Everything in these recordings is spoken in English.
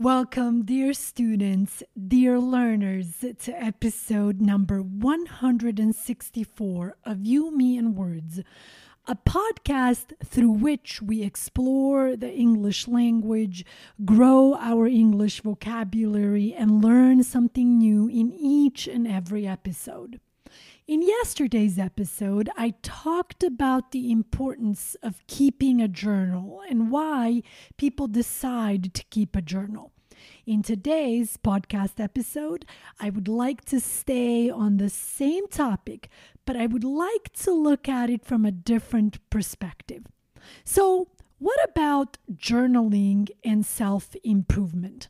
Welcome, dear students, dear learners, to episode number 164 of You, Me, and Words, a podcast through which we explore the English language, grow our English vocabulary, and learn something new in each and every episode. In yesterday's episode, I talked about the importance of keeping a journal and why people decide to keep a journal. In today's podcast episode, I would like to stay on the same topic, but I would like to look at it from a different perspective. So, what about journaling and self-improvement?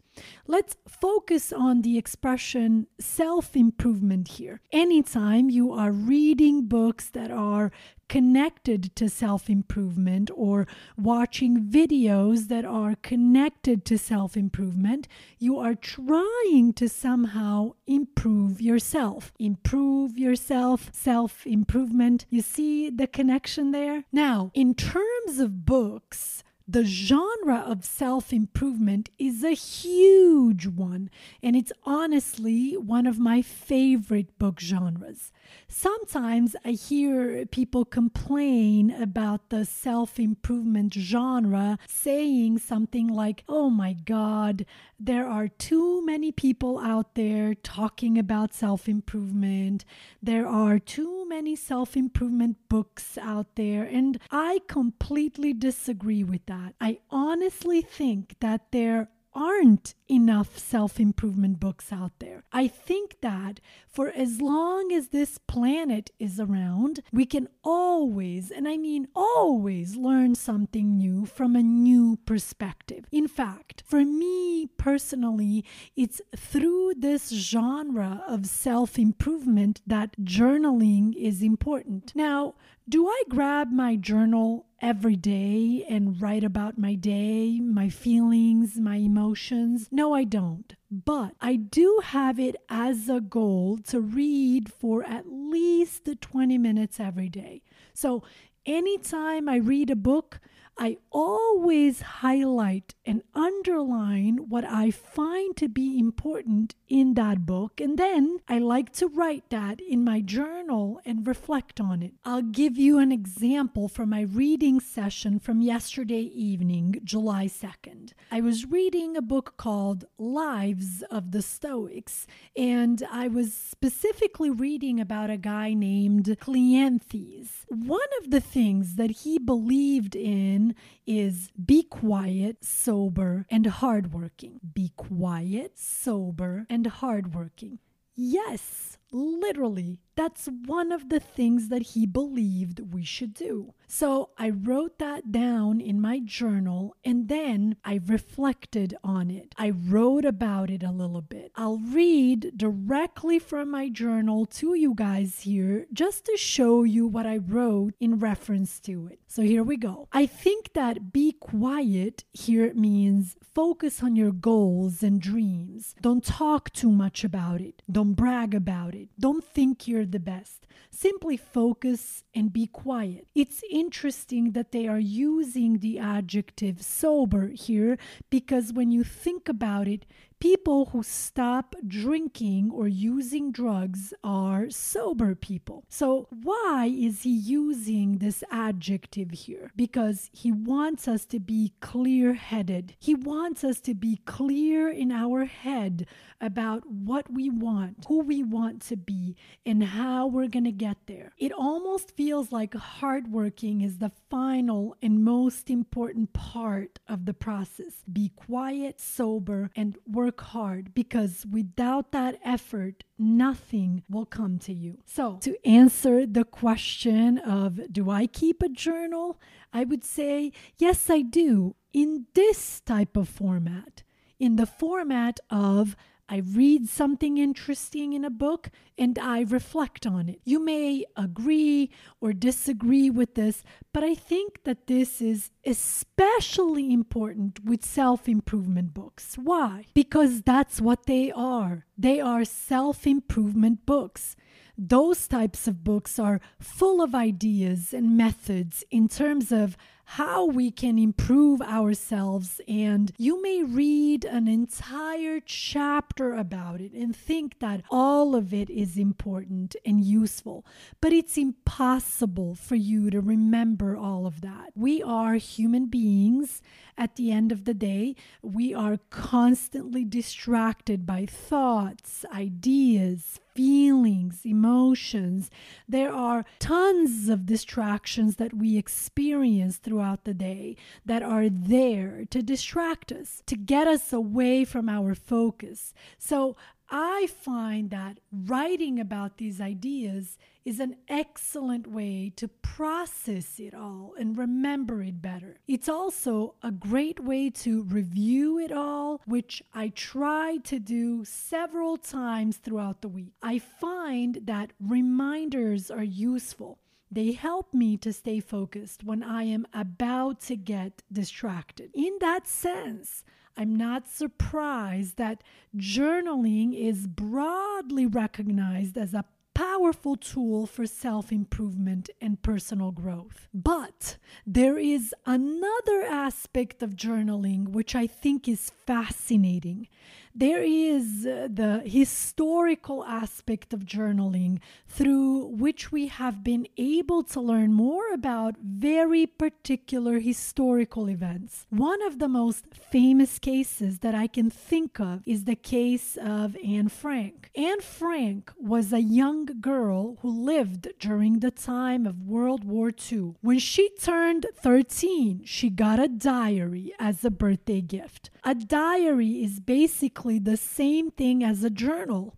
Let's focus on the expression self-improvement here. Anytime you are reading books that are connected to self-improvement or watching videos that are connected to self-improvement, you are trying to somehow improve yourself. Improve yourself, self-improvement. You see the connection there? Now, in terms of books, the genre of self-improvement is a huge one, and it's honestly one of my favorite book genres. Sometimes I hear people complain about the self-improvement genre, saying something like, oh my God, there are too many people out there talking about self-improvement. There are too many self-improvement books out there, and I completely disagree with that. I honestly think that there aren't enough self-improvement books out there. I think that for as long as this planet is around, we can always, and I mean always, learn something new from a new perspective. In fact, for me personally, it's through this genre of self-improvement that journaling is important. Now, do I grab my journal every day and write about my day, my feelings, my emotions? No, I don't. But I do have it as a goal to read for at least 20 minutes every day. So anytime I read a book, I always highlight and underline what I find to be important in that book, and then I like to write that in my journal and reflect on it. I'll give you an example from my reading session from yesterday evening, July 2nd. I was reading a book called Lives of the Stoics, and I was specifically reading about a guy named Cleanthes. One of the things that he believed in is be quiet, sober, and hardworking. Be quiet, sober, and hardworking. Yes, literally, that's one of the things that he believed we should do. So I wrote that down in my journal, and then I reflected on it. I wrote about it a little bit. I'll read directly from my journal to you guys here just to show you what I wrote in reference to it. So here we go. I think that be quiet here means focus on your goals and dreams. Don't talk too much about it. Don't brag about it. Don't think you're the best. Simply focus and be quiet. It's interesting that they are using the adjective sober here because when you think about it, people who stop drinking or using drugs are sober people. So why is he using this adjective here? Because he wants us to be clear-headed. He wants us to be clear in our head about what we want, who we want to be, and how we're going to get there. It almost feels like hardworking is the final and most important part of the process. Be quiet, sober, and work hard, because without that effort, nothing will come to you. So, to answer the question of do I keep a journal, I would say yes, I do, in this type of format. in the format of I read something interesting in a book and I reflect on it. You may agree or disagree with this, but I think that this is especially important with self-improvement books. Why? Because that's what they are. They are self-improvement books. Those types of books are full of ideas and methods in terms of how we can improve ourselves, and you may read an entire chapter about it and think that all of it is important and useful, but it's impossible for you to remember all of that. We are human beings. At the end of the day, we are constantly distracted by thoughts, ideas, feelings, emotions. There are tons of distractions that we experience throughout the day that are there to distract us, to get us away from our focus. So I find that writing about these ideas is an excellent way to process it all and remember it better. It's also a great way to review it all, which I try to do several times throughout the week. I find that reminders are useful. They help me to stay focused when I am about to get distracted. In that sense, I'm not surprised that journaling is broadly recognized as a powerful tool for self-improvement and personal growth. But there is another aspect of journaling which I think is fascinating. There is the historical aspect of journaling through which we have been able to learn more about very particular historical events. One of the most famous cases that I can think of is the case of Anne Frank. Anne Frank was a young girl who lived during the time of World War II. When she turned 13, she got a diary as a birthday gift. A diary is basically the same thing as a journal.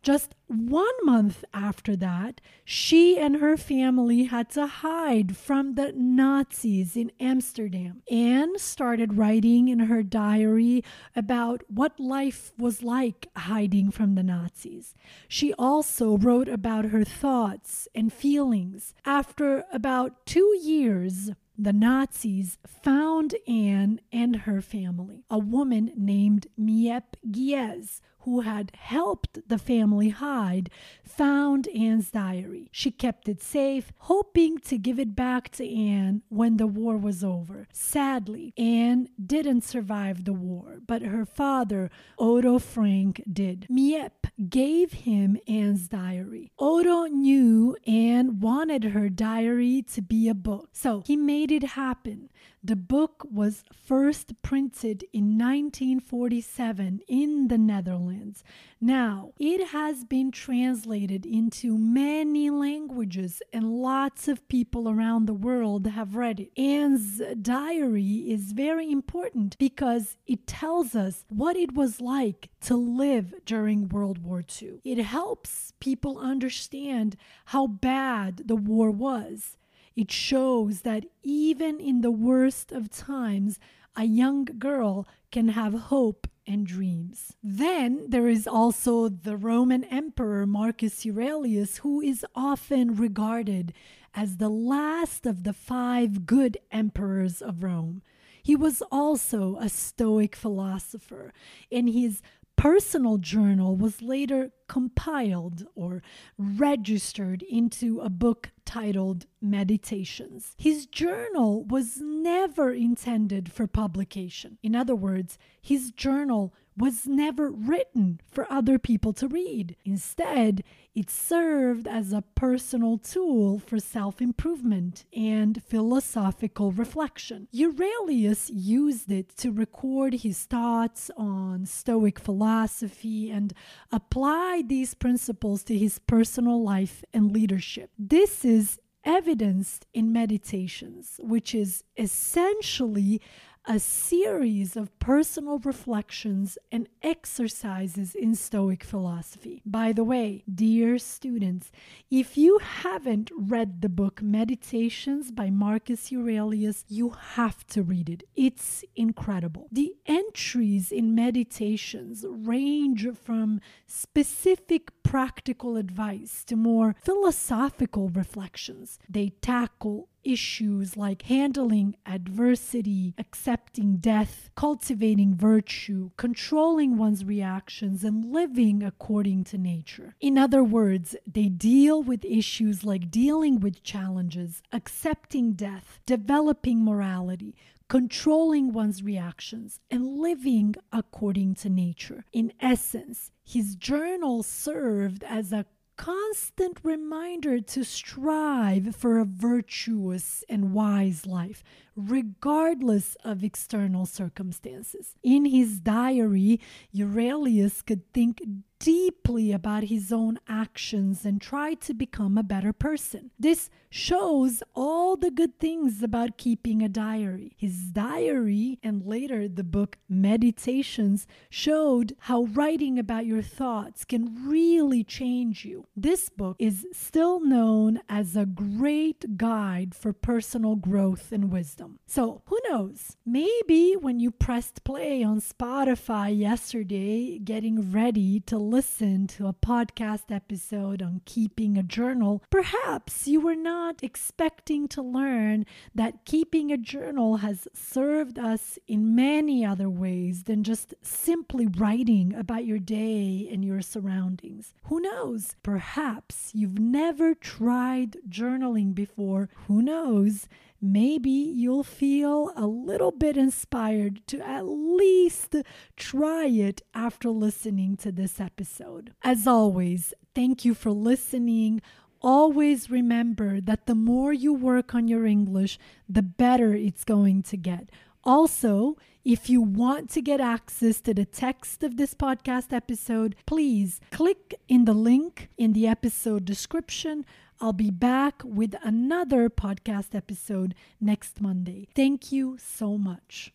Just 1 month after that, she and her family had to hide from the Nazis in Amsterdam. Anne started writing in her diary about what life was like hiding from the Nazis. She also wrote about her thoughts and feelings. After about 2 years, the Nazis found Anne and her family. A woman named Miep Gies, who had helped the family hide, found Anne's diary. She kept it safe, hoping to give it back to Anne when the war was over. Sadly, Anne didn't survive the war, but her father, Otto Frank, did. Miep gave him Anne's diary. Otto knew Anne wanted her diary to be a book, so he made it happen. The book was first printed in 1947 in the Netherlands. Now, it has been translated into many languages and lots of people around the world have read it. Anne's diary is very important because it tells us what it was like to live during World War II. It helps people understand how bad the war was. It shows that even in the worst of times, a young girl can have hope and dreams. Then there is also the Roman Emperor Marcus Aurelius, who is often regarded as the last of the 5 good emperors of Rome. He was also a Stoic philosopher, and his personal journal was later compiled or registered into a book titled Meditations. His journal was never intended for publication. In other words, his journal was never written for other people to read. Instead, it served as a personal tool for self-improvement and philosophical reflection. Aurelius used it to record his thoughts on Stoic philosophy and apply these principles to his personal life and leadership. This is evidenced in Meditations, which is essentially a series of personal reflections and exercises in Stoic philosophy. By the way, dear students, if you haven't read the book Meditations by Marcus Aurelius, you have to read it. It's incredible. The entries in Meditations range from specific practical advice to more philosophical reflections. They tackle issues like handling adversity, accepting death, cultivating virtue, controlling one's reactions, and living according to nature. In other words, they deal with issues like dealing with challenges, accepting death, developing morality, controlling one's reactions, and living according to nature. In essence, his journal served as a constant reminder to strive for a virtuous and wise life, regardless of external circumstances. In his diary, Aurelius could think deeply about his own actions and try to become a better person. This shows all the good things about keeping a diary. His diary, and later the book Meditations, showed how writing about your thoughts can really change you. This book is still known as a great guide for personal growth and wisdom. So who knows? Maybe when you pressed play on Spotify yesterday, getting ready to listen to a podcast episode on keeping a journal, perhaps you were not expecting to learn that keeping a journal has served us in many other ways than just simply writing about your day and your surroundings. Who knows? Perhaps you've never tried journaling before. Who knows? Maybe you'll feel a little bit inspired to at least try it after listening to this episode. As always, thank you for listening. Always remember that the more you work on your English, the better it's going to get. Also, if you want to get access to the text of this podcast episode, please click in the link in the episode description. I'll be back with another podcast episode next Monday. Thank you so much.